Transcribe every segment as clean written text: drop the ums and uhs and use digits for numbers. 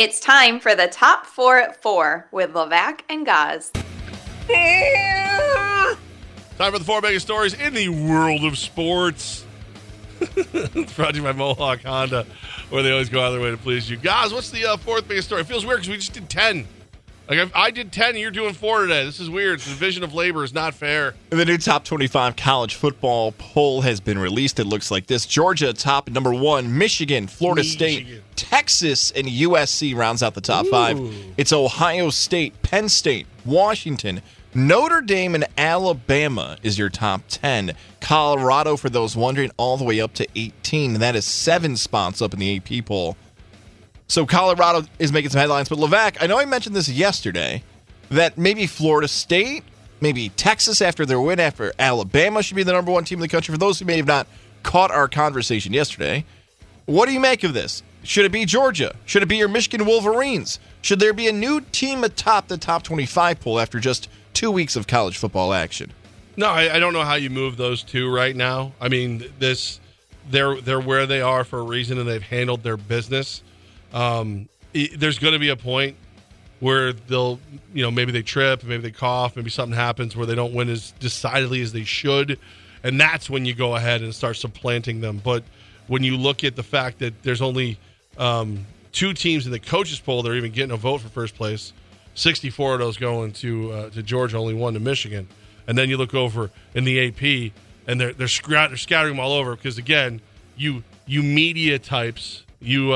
It's time for the Top 4 at 4 with LeVac and Gaz. Time for the four biggest stories in the world of sports. It's brought to you by Mohawk Honda, where they always go out of their way to please you. Gaz, what's the fourth biggest story? It feels weird because we just did 10. Like, I did 10, and you're doing 4 today. This is weird. The division of labor is not fair. The new top 25 college football poll has been released. It looks like this. Georgia top number 1. Michigan, Florida State, Texas, and USC rounds out the top 5. It's Ohio State, Penn State, Washington, Notre Dame, and Alabama is your top 10. Colorado, for those wondering, all the way up to 18. That is 7 spots up in the AP poll. So Colorado is making some headlines, but LeVac, I know I mentioned this yesterday, that maybe Florida State, maybe Texas after their win, after Alabama should be the number 1 team in the country. For those who may have not caught our conversation yesterday, what do you make of this? Should it be Georgia? Should it be your Michigan Wolverines? Should there be a new team atop the top 25 poll after just 2 weeks of college football action? No, I don't know how you move those two right now. I mean, they're where they are for a reason, and they've handled their business. There's going to be a point where they'll, maybe they trip, maybe they cough, maybe something happens where they don't win as decidedly as they should, and that's when you go ahead and start supplanting them. But when you look at the fact that there's only 2 teams in the coaches poll that are even getting a vote for first place, 64 of those going to Georgia, only 1 to Michigan, and then you look over in the AP and they're scattering them all over because, again, you media types. You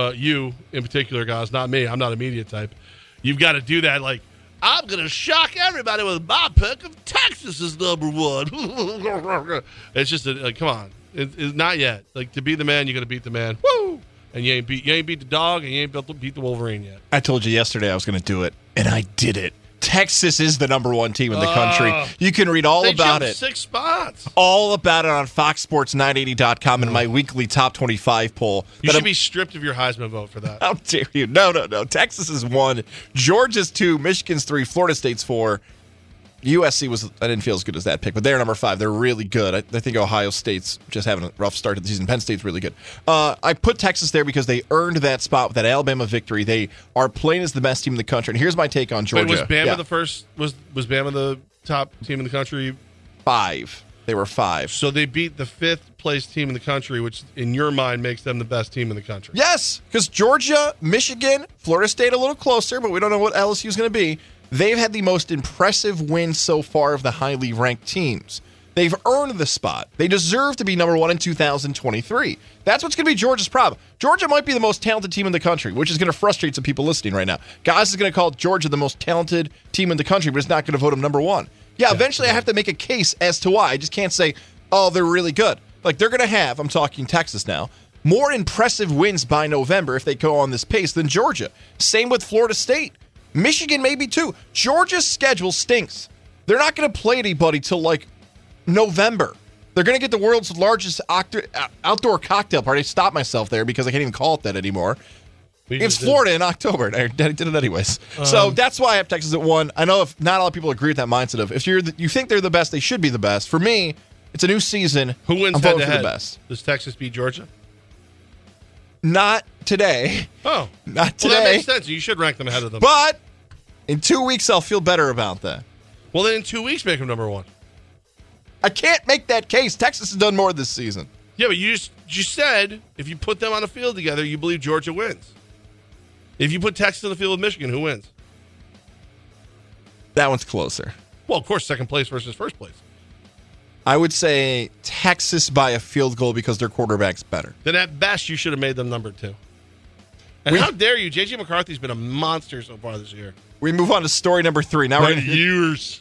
in particular, guys, not me. I'm not a media type. You've got to do that. Like, I'm going to shock everybody with my pick of Texas is number 1. It's just come on. It's not yet. Like, to be the man, you got to beat the man. Woo! And you ain't beat the dog, and you ain't beat the Wolverine yet. I told you yesterday I was going to do it, and I did it. Texas is the number 1 team in the country. You can read all about it. 6 spots. All about it on FoxSports980.com in my weekly top 25 poll. You should be stripped of your Heisman vote for that. How dare you? No. Texas is 1. Georgia's 2. Michigan's 3. Florida State's 4. USC I didn't feel as good as that pick, but they're number 5. They're really good. I think Ohio State's just having a rough start to the season. Penn State's really good. I put Texas there because they earned that spot with that Alabama victory. They are playing as the best team in the country. And here's my take on Georgia. Wait, was Bama the first? Was Bama the top team in the country? 5. They were 5. So they beat the 5th place team in the country, which in your mind makes them the best team in the country. Yes, because Georgia, Michigan, Florida State a little closer, but we don't know what LSU is going to be. They've had the most impressive win so far of the highly ranked teams. They've earned the spot. They deserve to be number 1 in 2023. That's what's going to be Georgia's problem. Georgia might be the most talented team in the country, which is going to frustrate some people listening right now. Guys is going to call Georgia the most talented team in the country, but it's not going to vote them number 1. Yeah, eventually I have to make a case as to why. I just can't say, oh, they're really good. Like, they're going to have, I'm talking Texas now, more impressive wins by November if they go on this pace than Georgia. Same with Florida State. Michigan maybe too. Georgia's schedule stinks. They're not going to play anybody till like November. They're going to get the world's largest outdoor cocktail party. Stop myself there because I can't even call it that anymore. It's Florida in October. I did it anyways. So that's why I have Texas at 1. I know if not a lot of people agree with that mindset of if you think they're the best, they should be the best. For me, it's a new season. Who wins head to head? Does Texas beat Georgia? Not today. Oh. Not today. Well, that makes sense. You should rank them ahead of them. But in 2 weeks, I'll feel better about that. Well, then in 2 weeks, make them number 1. I can't make that case. Texas has done more this season. Yeah, but you said if you put them on the field together, you believe Georgia wins. If you put Texas on the field with Michigan, who wins? That one's closer. Well, of course, second place versus first place. I would say Texas by a field goal because their quarterback's better. Then at best, you should have made them number 2. And how dare you? J.J. McCarthy's been a monster so far this year. We move on to story number 3. Now we're years.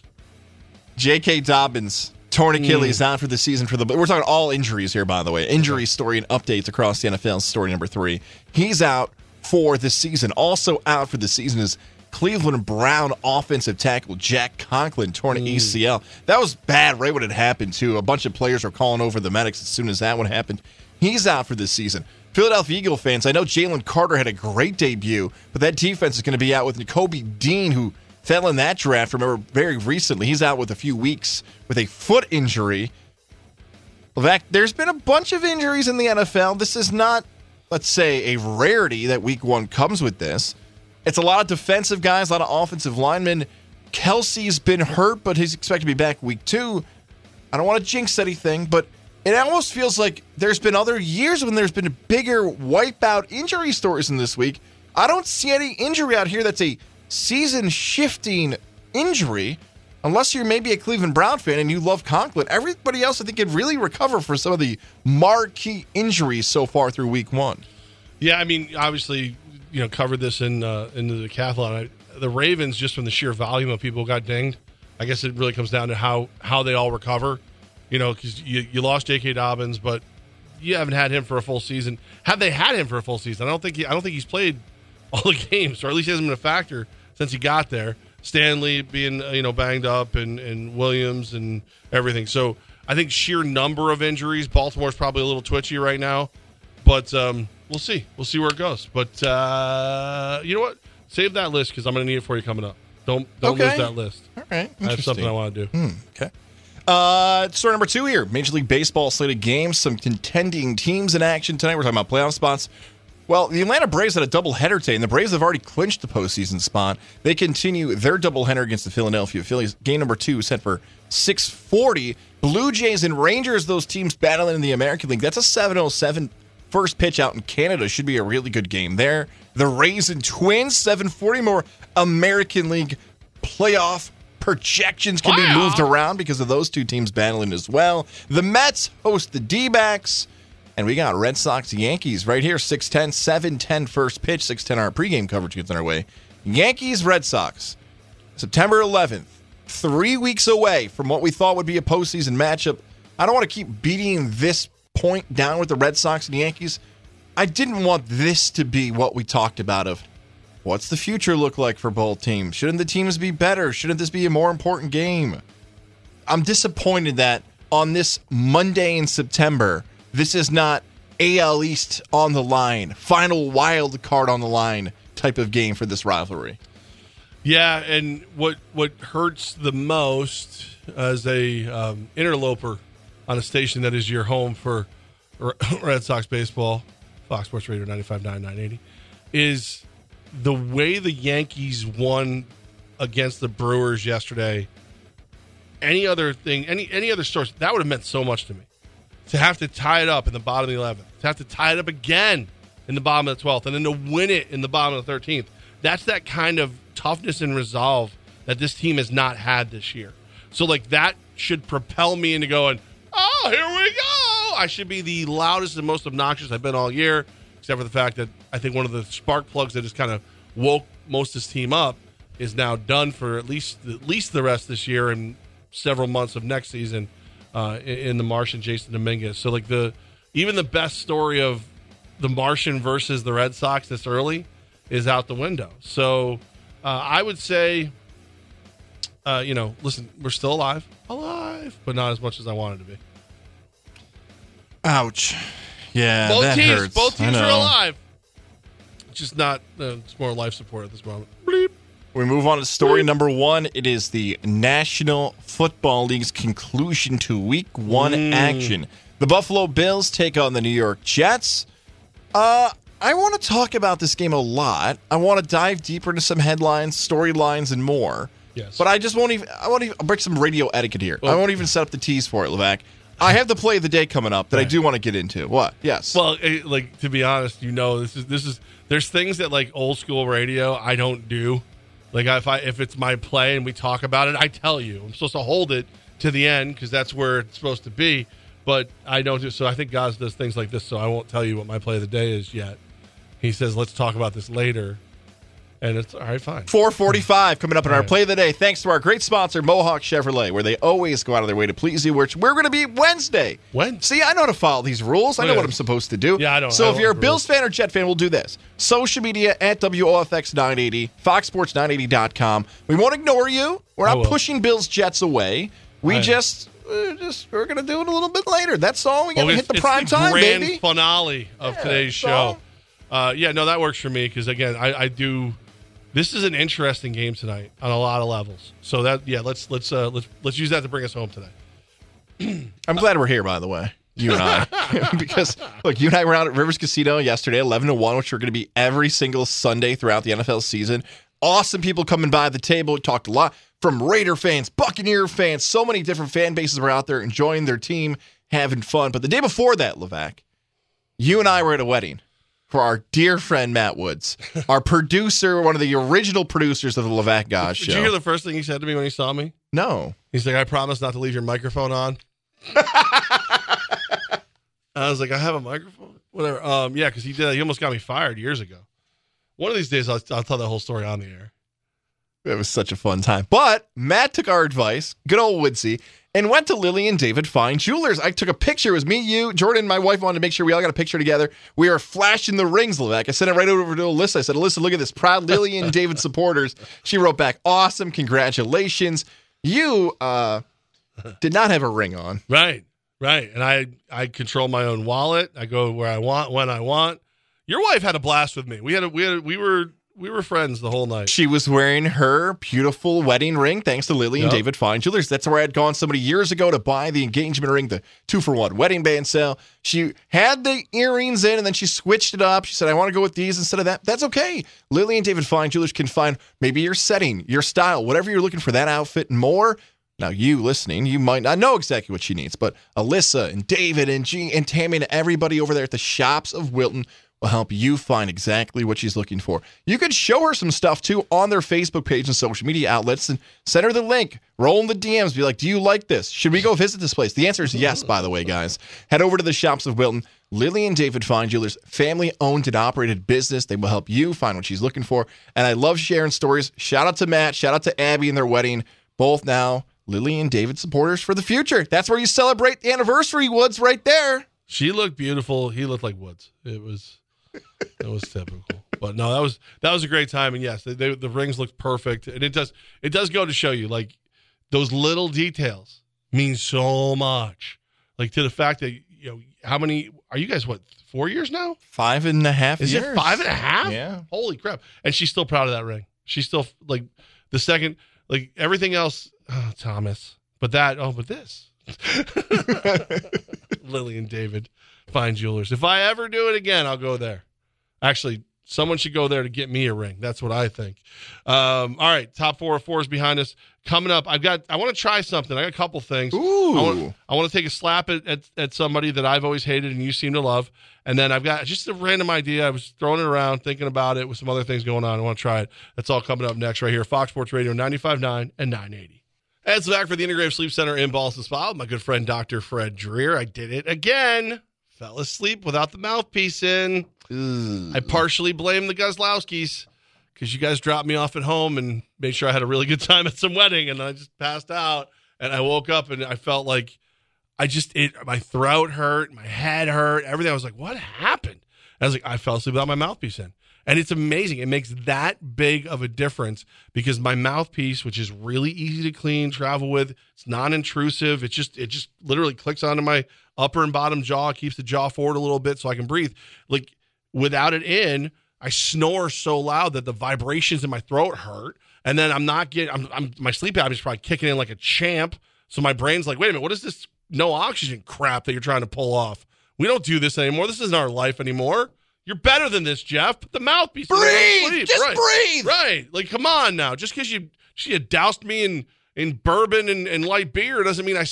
J.K. Dobbins, torn Achilles, out for the season. We're talking all injuries here, by the way. Injury story and updates across the NFL. Story number 3. He's out for the season. Also out for the season is Cleveland Brown offensive tackle Jack Conklin, torn ACL. That was bad right when it happened, too. A bunch of players were calling over the medics as soon as that one happened. He's out for this season. Philadelphia Eagle fans, I know Jalen Carter had a great debut, but that defense is going to be out with N'Kobe Dean, who fell in that draft, remember, very recently. He's out with a few weeks with a foot injury. LeVac, there's been a bunch of injuries in the NFL. This is not, let's say, a rarity that week 1 comes with this. It's a lot of defensive guys, a lot of offensive linemen. Kelsey's been hurt, but he's expected to be back week 2. I don't want to jinx anything, but it almost feels like there's been other years when there's been bigger wipeout injury stories than this week. I don't see any injury out here that's a season-shifting injury, unless you're maybe a Cleveland Brown fan and you love Conklin. Everybody else, I think, could really recover for some of the marquee injuries so far through week 1. Yeah, I mean, obviously, you know, covered this in the decathlon. The Ravens, just from the sheer volume of people who got dinged, I guess it really comes down to how they all recover. You know, because you lost JK Dobbins, but you haven't had him for a full season. Have they had him for a full season? I don't think he's played all the games, or at least he hasn't been a factor since he got there. Stanley being, you know, banged up, and Williams and everything. So I think sheer number of injuries. Baltimore's probably a little twitchy right now, but we'll see. We'll see where it goes. But you know what? Save that list because I'm going to need it for you coming up. Don't lose that list. All right, I have something I want to do. Okay. Story number 2 here. Major League Baseball slated games, some contending teams in action tonight. We're talking about playoff spots. Well, the Atlanta Braves had a doubleheader today, and the Braves have already clinched the postseason spot. They continue their doubleheader against the Philadelphia Phillies. Game number 2 set for 6:40. Blue Jays and Rangers, those teams battling in the American League. That's a 7:07 first pitch out in Canada. Should be a really good game there. The Rays and Twins, 7:40. More American League playoff projections can be moved around because of those two teams battling as well. The Mets host the D-backs, and we got Red Sox Yankees right here, 6:10, 7:10 first pitch, 6:10 our pregame coverage gets underway. Yankees Red Sox, September 11th, 3 weeks away from what we thought would be a postseason matchup. I don't want to keep beating this point down with the Red Sox and Yankees. I didn't want this to be what we talked about of what's the future look like for both teams? Shouldn't the teams be better? Shouldn't this be a more important game? I'm disappointed that on this Monday in September, this is not AL East on the line, final wild card on the line type of game for this rivalry. Yeah, and what hurts the most as a interloper on a station that is your home for Red Sox baseball, Fox Sports Radio 95.9, 980, is the way the Yankees won against the Brewers yesterday. Any other thing, any other source, that would have meant so much to me. To have to tie it up in the bottom of the 11th, to have to tie it up again in the bottom of the 12th, and then to win it in the bottom of the 13th. That's that kind of toughness and resolve that this team has not had this year. So, like, that should propel me into going, oh, here we go. I should be the loudest and most obnoxious I've been all year, except for the fact that I think one of the spark plugs that has kind of woke most of this team up is now done for at least the rest of this year and several months of next season in the Martian, Jason Dominguez. So, like, even the best story of the Martian versus the Red Sox this early is out the window. So I would say, you know, listen, we're still alive, but not as much as I wanted to be. Ouch. Yeah, that hurts. Both teams are alive. Just not, it's more life support at this moment. Bleep. We move on to story number 1. It is the National Football League's conclusion to week 1 action. The Buffalo Bills take on the New York Jets. I want to talk about this game a lot. I want to dive deeper into some headlines, storylines, and more. Yes. But I just won't even, I'll break some radio etiquette here. Well, I won't even set up the tease for it, LeVac. I have the play of the day coming up that I do want to get into. What? Yes. Well, like, to be honest, you know, this is there's things that, like, old school radio I don't do. Like, if it's my play and we talk about it, I tell you. I'm supposed to hold it to the end because that's where it's supposed to be. But I don't do so. I think Gaz does things like this, so I won't tell you what my play of the day is yet. He says, "Let's talk about this later." And it's all right, fine. 4:45 coming up in our play of the day. Thanks to our great sponsor, Mohawk Chevrolet, where they always go out of their way to please you, which we're going to be Wednesday. When? See, I know how to follow these rules. I know what I'm supposed to do. Yeah, I don't. So if you're a Bills fan or Jet fan, we'll do this. Social media at WOFX980, FoxSports980.com. We won't ignore you. We're not pushing Bills Jets away. We we're going to do it a little bit later. That's all. We got to hit the prime time, baby. It's the grand finale of today's show. Yeah, no, that works for me because, again, I do. This is an interesting game tonight on a lot of levels. So that let's use that to bring us home tonight. I'm glad we're here, by the way. you and I, because look, you and I were out at Rivers Casino yesterday, 11-1, which are going to be every single Sunday throughout the NFL season. Awesome people coming by the table. We talked a lot from Raider fans, Buccaneer fans, so many different fan bases were out there enjoying their team, having fun. But the day before that, LeVac, you and I were at a wedding for our dear friend Matt Woods, our producer, one of the original producers of the LeVac Gaz Show. Did you hear the first thing he said to me when he saw me? No. He's like, "I promise not to leave your microphone on." I was like, "I have a microphone?" Whatever. Yeah, because he did. He almost got me fired years ago. One of these days, I'll tell that whole story on the air. It was such a fun time. But Matt took our advice, good old Woodsy, and went to Lily and David Fine Jewelers. I took a picture. It was me, you, Jordan, and my wife wanted to make sure we all got a picture together. We are flashing the rings, LeVac. I sent it right over to Alyssa. I said, "Alyssa, look at this. Proud Lily and David supporters." She wrote back, "Awesome. Congratulations." You did not have a ring on. Right, right. And I control my own wallet. I go where I want, when I want. Your wife had a blast with me. We were friends the whole night. She was wearing her beautiful wedding ring, thanks to Lily and David Fine Jewelers. That's where I had gone somebody years ago to buy the engagement ring, the 2-for-1 wedding band sale. She had the earrings in, and then she switched it up. She said, "I want to go with these instead of that." That's okay. Lily and David Fine Jewelers can find maybe your setting, your style, whatever you're looking for, that outfit and more. Now, you listening, you might not know exactly what she needs, but Alyssa and David and Jean and Tammy and everybody over there at the Shops of Wilton will help you find exactly what she's looking for. You can show her some stuff, too, on their Facebook page and social media outlets, and send her the link. Roll in the DMs. Be like, "Do you like this? Should we go visit this place?" The answer is yes, by the way, guys. Head over to the Shops of Wilton. Lily and David Fine Jewelers, family-owned and operated business. They will help you find what she's looking for. And I love sharing stories. Shout out to Matt. Shout out to Abby and their wedding. Both now Lily and David supporters for the future. That's where you celebrate the anniversary, Woods, right there. She looked beautiful. He looked like Woods. It was typical, but no, that was a great time. And yes, the rings looked perfect, and it does go to show you, like, those little details mean so much. Like, to the fact that, you know, how many are you guys? What, 4 years now? 5.5 Is years. It 5.5? Yeah. Holy crap! And she's still proud of that ring. She's still like the second, like everything else. Oh, Thomas, but that. Oh, but this. Lily and David Fine Jewelers. If I ever do it again, I'll go there. Actually, someone should go there to get me a ring. That's what I think. All right, top 4 of 4 is behind us. Coming up, I want to try something. I got a couple things. Ooh. I want to take a slap at somebody that I've always hated and you seem to love. And then I've got just a random idea. I was throwing it around, thinking about it with some other things going on. I want to try it. That's all coming up next right here. Fox Sports Radio 95.9 and 980. That's back for the Integrative Sleep Center in Boston Spa with my good friend, Dr. Fred Dreer. I did it again. Fell asleep without the mouthpiece in. Ooh. I partially blame the Guzlowskis because you guys dropped me off at home and made sure I had a really good time at some wedding, and I just passed out, and I woke up, and I felt like my throat hurt, my head hurt, everything. I was like, what happened? And I was like, I fell asleep without my mouthpiece in. And it's amazing. It makes that big of a difference because my mouthpiece, which is really easy to clean, travel with, it's non-intrusive. It just literally clicks onto my upper and bottom jaw, keeps the jaw forward a little bit so I can breathe. Like, without it in, I snore so loud that the vibrations in my throat hurt. And then my sleep apnea is probably kicking in like a champ. So my brain's like, wait a minute, what is this no oxygen crap that you're trying to pull off? We don't do this anymore. This isn't our life anymore. You're better than this, Jeff. Put the mouthpiece. Breathe. Just breathe. Right. Like, come on now. Just because she had doused me in bourbon and light beer doesn't mean I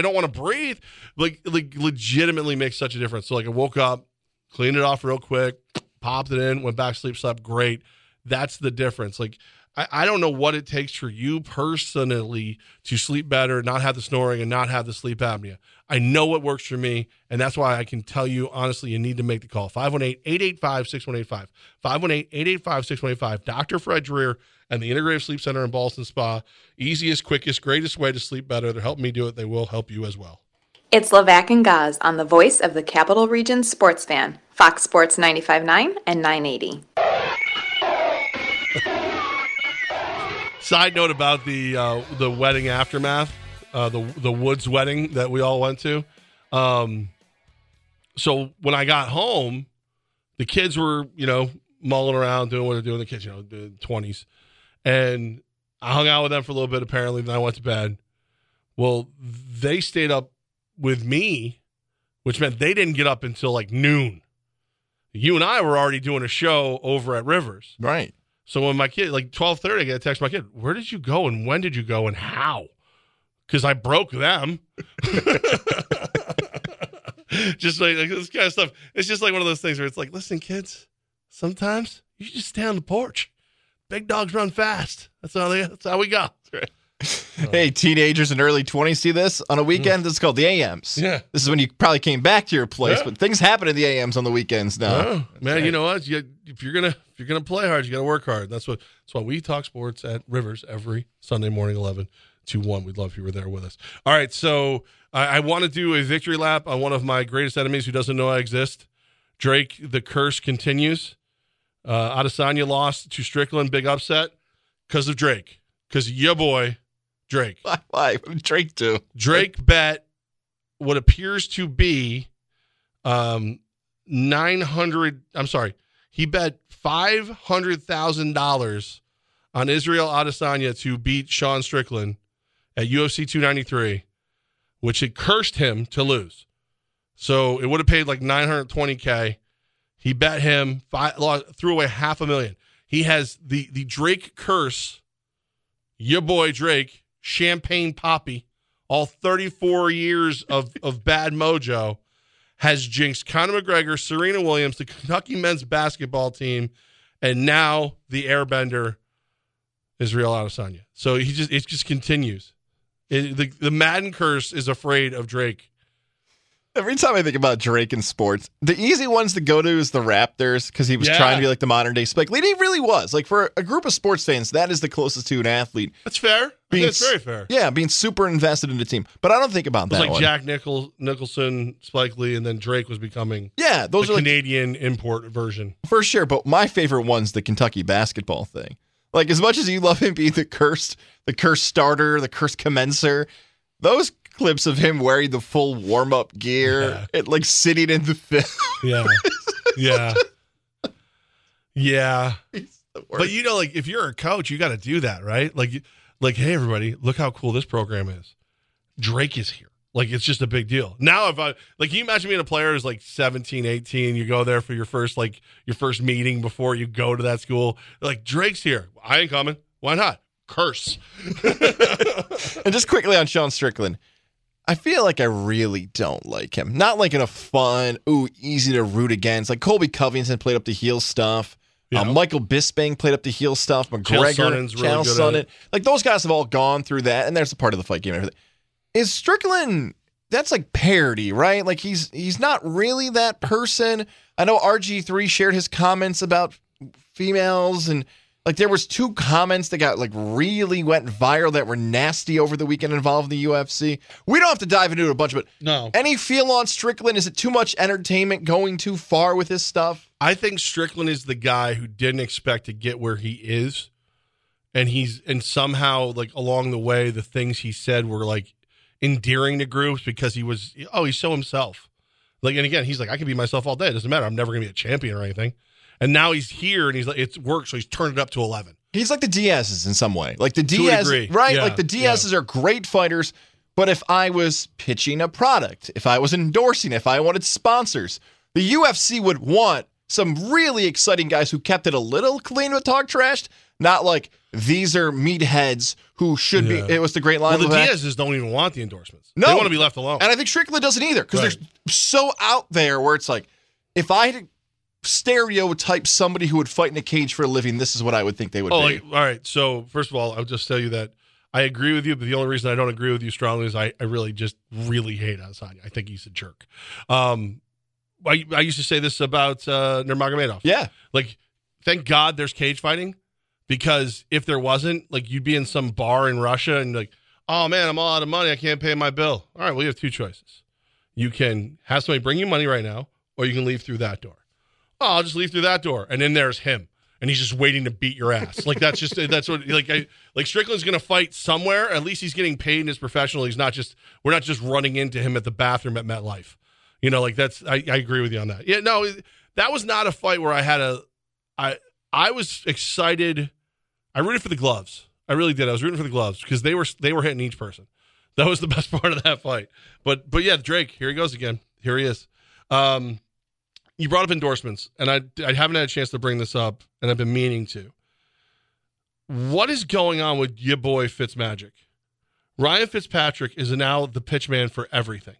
don't want to breathe. Like legitimately makes such a difference. So, like, I woke up, cleaned it off real quick, popped it in, went back to sleep, slept great. That's the difference. Like, I don't know what it takes for you personally to sleep better, not have the snoring, and not have the sleep apnea. I know what works for me, and that's why I can tell you, honestly, you need to make the call. 518-885-6185. 518-885-6185. Dr. Fred Dreer and the Integrative Sleep Center in Boston Spa. Easiest, quickest, greatest way to sleep better. They're helping me do it. They will help you as well. It's LeVac and Gaz on the voice of the Capital Region sports fan, Fox Sports 95.9 and 980. Side note about the wedding aftermath, the Woods wedding that we all went to. So when I got home, the kids were, you know, mulling around, doing what they're doing in the kids, you know, the 20s. And I hung out with them for a little bit, apparently, then I went to bed. Well, they stayed up with me which meant they didn't get up until like noon. You and I were already doing a show over at Rivers. Right. So when my kid, like 12:30, I get a text from my kid, where did you go and when did you go and how? Because I broke them. Just like this kind of stuff. It's just like one of those things where it's like, listen, kids, sometimes you just stay on the porch. Big dogs run fast. That's how we go. That's right. Hey, teenagers in early 20s see this on a weekend. This is called the AMs. Yeah, this is when you probably came back to your place, but things happen in the AMs on the weekends now. Oh, man, right. You know what? If you're gonna play hard, you gotta work hard. That's why we talk sports at Rivers every Sunday morning, 11 to 1. We'd love if you were there with us. All right, so I want to do a victory lap on one of my greatest enemies who doesn't know I exist. Drake, the curse continues. Adesanya lost to Strickland, big upset because of Drake. Because your boy. Drake. Why? What did Drake do? Drake bet what appears to be he bet $500,000 on Israel Adesanya to beat Sean Strickland at UFC 293, which it cursed him to lose. So it would have paid like $920K. He bet him, threw away $500,000. He has the Drake curse, your boy Drake, champagne poppy, all 34 years of bad mojo, has jinxed Conor McGregor, Serena Williams, the Kentucky men's basketball team, and now the airbender Israel Adesanya. So it just continues. The Madden curse is afraid of Drake. Every time I think about Drake in sports, the easy ones to go to is the Raptors, because he was trying to be like the modern day Spike Lee. He really was. Like, for a group of sports fans, that is the closest to an athlete. That's fair. That's very fair. Yeah, being super invested in the team. But I don't think about that. It was like Jack Nicholson, Spike Lee, and then Drake was becoming those the are Canadian import version. For sure, but my favorite one's the Kentucky basketball thing. Like, as much as you love him being the cursed starter, the cursed commencer, those clips of him wearing the full warm-up gear and like sitting in the film. Yeah. But you know, like, if you're a coach, you got to do that, right? Like, hey everybody, look how cool this program is. Drake is here. Like, it's just a big deal. Now, if I like, can you imagine being a player who's like 17, 18, you go there for your first meeting before you go to that school. Like, Drake's here. I ain't coming. Why not? Curse. And just quickly on Sean Strickland. I feel like I really don't like him. Not like in a fun, easy to root against. Like, Colby Covington played up the heel stuff. Yeah. Michael Bispang played up the heel stuff. McGregor, Chael Sonnen. Like, those guys have all gone through that, and there's a part of the fight game and everything. Is Strickland, that's like parody, right? Like, he's not really that person. I know RG3 shared his comments about females, and like, there was two comments that got like really went viral that were nasty over the weekend involved in the UFC. We don't have to dive into it a bunch, but any feel on Strickland? Is it too much entertainment going too far with his stuff? I think Strickland is the guy who didn't expect to get where he is, and somehow, like, along the way, the things he said were like endearing to groups because he was he's so himself. Like, and again, he's like, I can be myself all day. It doesn't matter. I'm never gonna be a champion or anything. And now he's here, and he's like, it's worked, so he's turned it up to 11. He's like the Diaz's in some way. Like, the Diaz, right? Yeah, like, the Diaz's are great fighters, but if I was pitching a product, if I was endorsing, if I wanted sponsors, the UFC would want some really exciting guys who kept it a little clean with talk trashed, not like, these are meatheads who should be. It was the great line. Well, the Diaz's don't even want the endorsements. No. They want to be left alone. And I think Strickland doesn't either, because they're so out there where it's like, if I had stereotype somebody who would fight in a cage for a living, this is what I would think they would be. Like, all right, so first of all, I'll just tell you that I agree with you, but the only reason I don't agree with you strongly is I really just really hate Adesanya. I think he's a jerk. I used to say this about Nurmagomedov. Yeah. Like, thank God there's cage fighting, because if there wasn't, like, you'd be in some bar in Russia and like, oh man, I'm all out of money. I can't pay my bill. All right, well, you have two choices. You can have somebody bring you money right now, or you can leave through that door. Oh, I'll just leave through that door. And then there's him. And he's just waiting to beat your ass. Like, that's just, that's what, like, Strickland's going to fight somewhere. At least he's getting paid in his professional. He's not just, we're not just running into him at the bathroom at MetLife. You know, like, that's, I agree with you on that. Yeah, no, that was not a fight where I had I was excited. I rooted for the gloves. I really did. I was rooting for the gloves because they were hitting each person. That was the best part of that fight. But yeah, Drake, here he goes again. Here he is. You brought up endorsements, and I haven't had a chance to bring this up, and I've been meaning to. What is going on with your boy Fitzmagic? Ryan Fitzpatrick is now the pitch man for everything.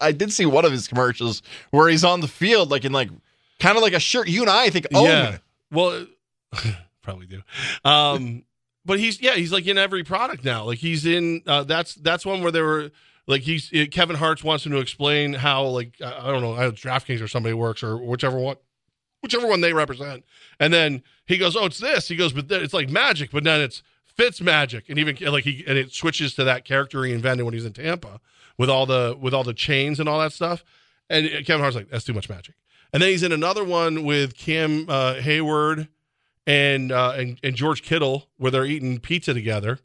I did see one of his commercials where he's on the field, like in like kind of like a shirt. You and I think own. Yeah. Well, probably do. But he's like in every product now. Like he's in that's one where they were like Kevin Hartz wants him to explain how like I don't know how DraftKings or somebody works or whichever one they represent. And then he goes, "Oh, it's this." He goes, "But it's like magic, but then it's Fitzmagic." And even like it switches to that character he invented when he was in Tampa with all the chains and all that stuff. And Kevin Hart's like, "That's too much magic." And then he's in another one with Cam Hayward and George Kittle, where they're eating pizza together.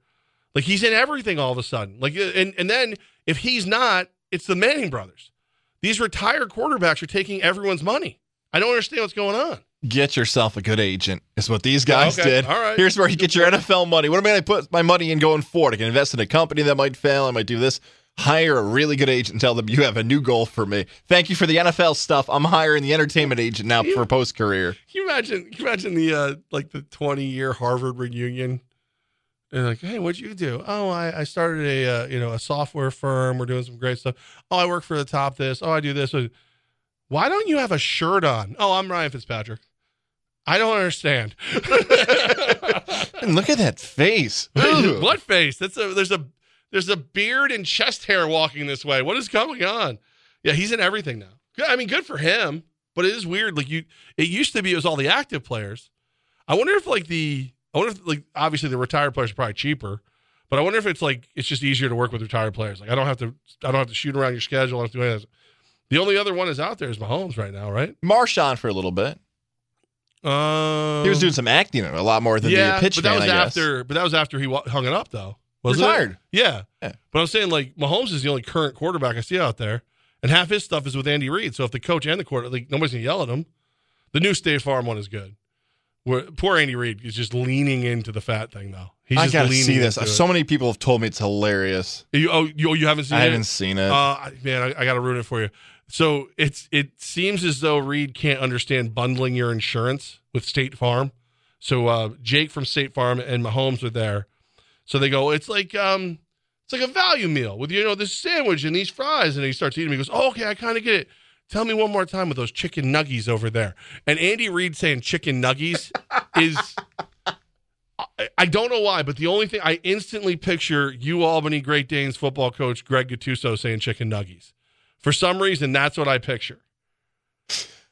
Like he's in everything all of a sudden. Like and then if he's not, it's the Manning brothers. These retired quarterbacks are taking everyone's money. I don't understand what's going on. Get yourself a good agent is what these guys did. All right. Here's where you get your NFL money. What am I going to put my money in going forward? I can invest in a company that might fail. I might do this. Hire a really good agent and tell them you have a new goal for me. Thank you for the NFL stuff. I'm hiring the entertainment agent now for post career. Can you imagine the like the 20-year Harvard reunion? And like, hey, what'd you do? Oh, I started a a software firm. We're doing some great stuff. Oh, I work for the top this. Oh, I do this. Why don't you have a shirt on? Oh, I'm Ryan Fitzpatrick. I don't understand. And look at that face. What face? There's a beard and chest hair walking this way. What is going on? Yeah, he's in everything now. I mean, good for him, but it is weird. Like it used to be it was all the active players. I wonder if obviously the retired players are probably cheaper, but I wonder if it's like it's just easier to work with retired players. Like I don't have to shoot around your schedule. I don't have to do anything. The only other one is out there is Mahomes right now, right? Marshawn for a little bit. He was doing some acting a lot more than the pitch man, I guess. But that was after he hung it up, though. Retired. Yeah. But I'm saying, like, Mahomes is the only current quarterback I see out there, and half his stuff is with Andy Reid. So if the coach and the quarterback, like, nobody's going to yell at him. The new State Farm one is good. Poor Andy Reid is just leaning into the fat thing, though. I got to see this. So many people have told me it's hilarious. You haven't seen it? I haven't seen it. Man, I got to ruin it for you. So it seems as though Reid can't understand bundling your insurance with State Farm. So Jake from State Farm and Mahomes are there. So they go, it's like a value meal with, this sandwich and these fries. And he starts eating them. He goes, oh, okay, I kind of get it. Tell me one more time with those chicken nuggies over there. And Andy Reid saying chicken nuggies is... I don't know why, but the only thing I instantly picture UAlbany Great Danes football coach Greg Gattuso saying chicken nuggies. For some reason, that's what I picture.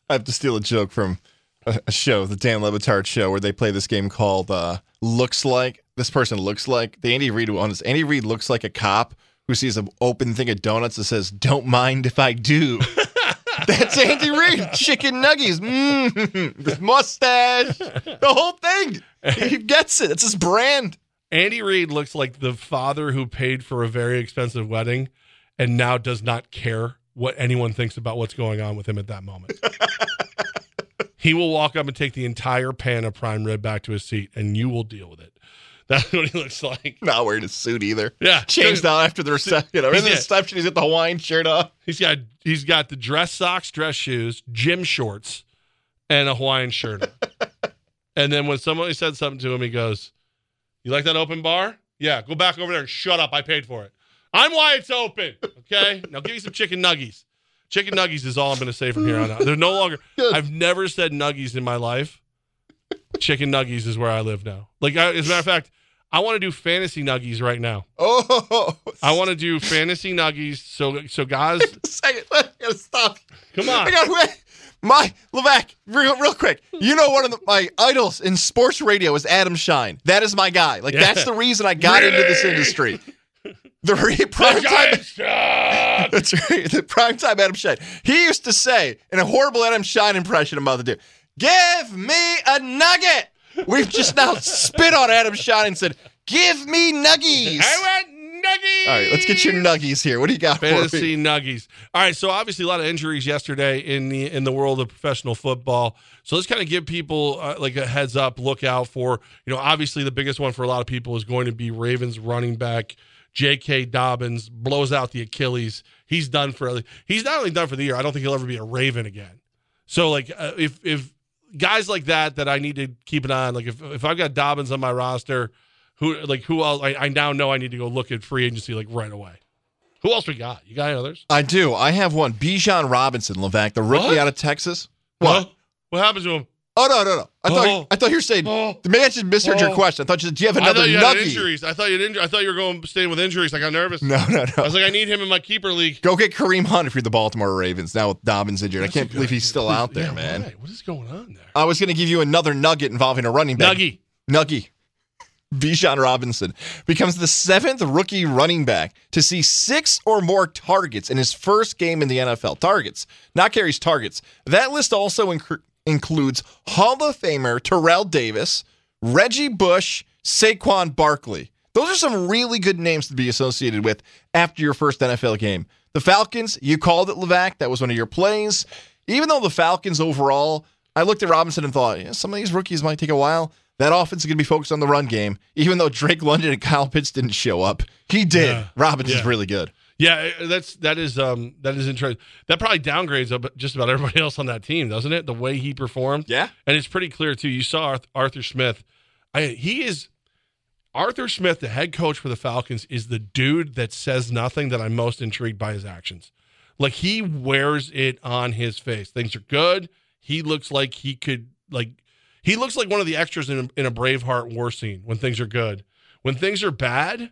I have to steal a joke from a show, the Dan Le Batard show, where they play this game called Looks Like. This person looks like the Andy Reid one. Andy Reid looks like a cop who sees an open thing of donuts and says, don't mind if I do. That's Andy Reid. Chicken nuggies. The mustache. The whole thing. He gets it. It's his brand. Andy Reid looks like the father who paid for a very expensive wedding and now does not care what anyone thinks about what's going on with him at that moment. He will walk up and take the entire pan of prime rib back to his seat, and you will deal with it. That's what he looks like. Not wearing his suit either. Yeah, changed out after the reception. He's got the Hawaiian shirt off. He's got the dress socks, dress shoes, gym shorts, and a Hawaiian shirt on. And then when somebody said something to him, he goes, "You like that open bar? Yeah, go back over there and shut up. I paid for it. I'm why it's open. Okay, now give me some chicken nuggies. Chicken nuggies is all I'm going to say from here on out. They're no longer. I've never said nuggies in my life. Chicken nuggies is where I live now. Like as a matter of fact." I want to do fantasy nuggies right now. Oh, I want to do fantasy nuggies. So guys, second, I gotta stop. Come on, I gotta wait. My LeVac, real quick. One of my idols in sports radio is Adam Shine. That is my guy. Like that's the reason I got into this industry. The primetime Adam Shine. He used to say in a horrible Adam Shine impression about the dude, "Give me a nugget." We've just now spit on Adam Shine and said, give me nuggies. I want nuggies. All right, let's get your nuggies here. What do you got for me? Fantasy nuggies. All right, so obviously a lot of injuries yesterday in the world of professional football. So let's kind of give people a heads up, look out for, obviously the biggest one for a lot of people is going to be Ravens running back JK Dobbins blows out the Achilles. He's done for. He's not only done for the year. I don't think he'll ever be a Raven again. So like if guys like that I need to keep an eye on. Like if I've got Dobbins on my roster, who else? I now know I need to go look at free agency like right away. Who else we got? You got any others? I do. I have one. Bijan Robinson, LeVac, the rookie out of Texas. What? What happened to him? Oh, no. I thought you were saying the man should misheard your question. I thought you said, do you have another nugget? Injuries. I thought you were going staying with injuries. I got nervous. No. I was like, I need him in my keeper league. Go get Kareem Hunt if you're the Baltimore Ravens. Now with Dobbins injured. That's I can't believe he's still out there, man. Right. What is going on there? I was going to give you another nugget involving a running back. Nuggie. Bijan Robinson becomes the 7th rookie running back to see 6 or more targets in his first game in the NFL. Targets, not carries, targets. That list also includes Hall of Famer Terrell Davis, Reggie Bush, Saquon Barkley. Those are some really good names to be associated with after your first NFL game. The Falcons, you called it, LeVac. That was one of your plays. Even though the Falcons overall, I looked at Robinson and thought, some of these rookies might take a while. That offense is going to be focused on the run game, even though Drake London and Kyle Pitts didn't show up. He did. Yeah. Robinson's really good. Yeah, that is interesting. That probably downgrades just about everybody else on that team, doesn't it? The way he performed. Yeah. And it's pretty clear, too. You saw Arthur Smith. Arthur Smith, the head coach for the Falcons, is the dude that says nothing that I'm most intrigued by his actions. Like, he wears it on his face. Things are good. He looks like he could, like... He looks like one of the extras in a Braveheart war scene when things are good. When things are bad,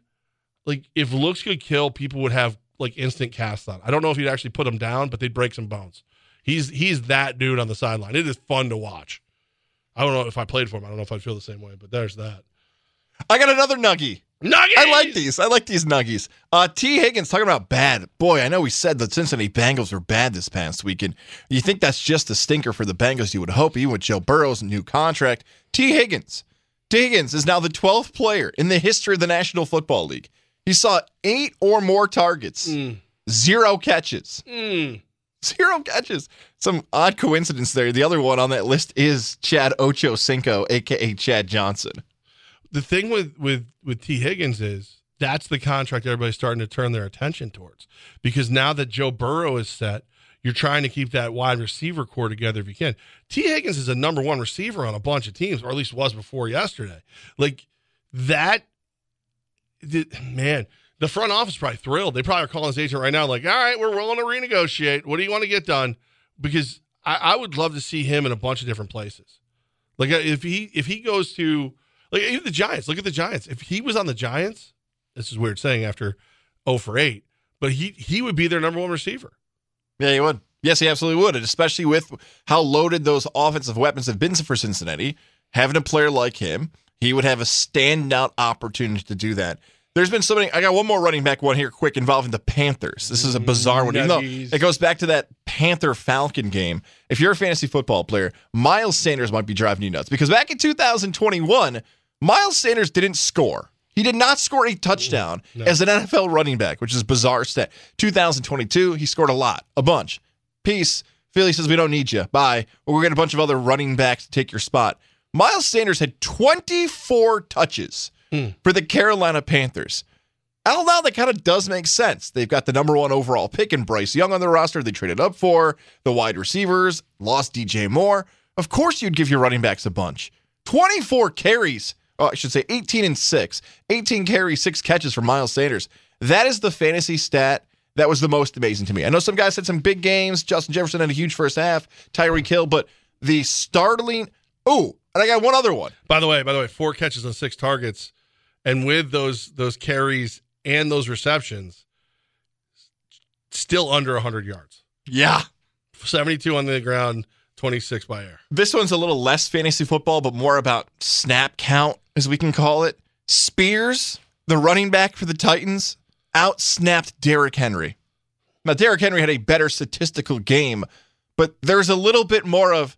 like if looks could kill, people would have like instant cast on. I don't know if he'd actually put them down, but they'd break some bones. He's that dude on the sideline. It is fun to watch. I don't know if I played for him. I don't know if I'd feel the same way, but there's that. I got another nuggie. Nuggies! I like these. I like these nuggies. T. Higgins talking about bad. Boy, I know we said the Cincinnati Bengals were bad this past weekend. You think that's just a stinker for the Bengals, you would hope, even with Joe Burrow's new contract. T. Higgins is now the 12th player in the history of the National Football League. He saw 8 or more targets. 0 catches. 0 catches. Some odd coincidence there. The other one on that list is Chad Ochocinco, a.k.a. Chad Johnson. The thing with T. Higgins is that's the contract everybody's starting to turn their attention towards, because now that Joe Burrow is set, you're trying to keep that wide receiver core together if you can. T. Higgins is a number one receiver on a bunch of teams, or at least was before yesterday. Like that, man, the front office is probably thrilled. They probably are calling his agent right now like, all right, we're willing to renegotiate. What do you want to get done? Because I would love to see him in a bunch of different places. Like if he goes to... Like even the Giants, look at the Giants. If he was on the Giants, this is weird saying after 0 for 8, but he would be their number one receiver. Yeah, he would. Yes, he absolutely would, and especially with how loaded those offensive weapons have been for Cincinnati. Having a player like him, he would have a standout opportunity to do that. There's been so many. I got one more running back one here quick involving the Panthers. This is a bizarre one. Even though it goes back to that Panther-Falcon game. If you're a fantasy football player, Miles Sanders might be driving you nuts, because back in 2021, Miles Sanders didn't score. He did not score a touchdown as an NFL running back, which is a bizarre stat. 2022, he scored a lot, a bunch. Peace. Philly says, we don't need you. Bye. We're going to get a bunch of other running backs to take your spot. Miles Sanders had 24 touches for the Carolina Panthers. Out loud, that kind of does make sense. They've got the number one overall pick in Bryce Young on their roster. They traded up for the wide receivers, lost DJ Moore. Of course you'd give your running backs a bunch. 24 carries. Oh, I should say 18 and 6. 18 carries, 6 catches for Miles Sanders. That is the fantasy stat that was the most amazing to me. I know some guys had some big games. Justin Jefferson had a huge first half. Tyreek Hill, but the startling... Oh, and I got one other one. By the way, 4 catches on 6 targets. And with those carries and those receptions, still under 100 yards. Yeah. 72 on the ground, 26 by air. This one's a little less fantasy football, but more about snap count, as we can call it. Spears, the running back for the Titans, outsnapped Derrick Henry. Now, Derrick Henry had a better statistical game, but there's a little bit more of,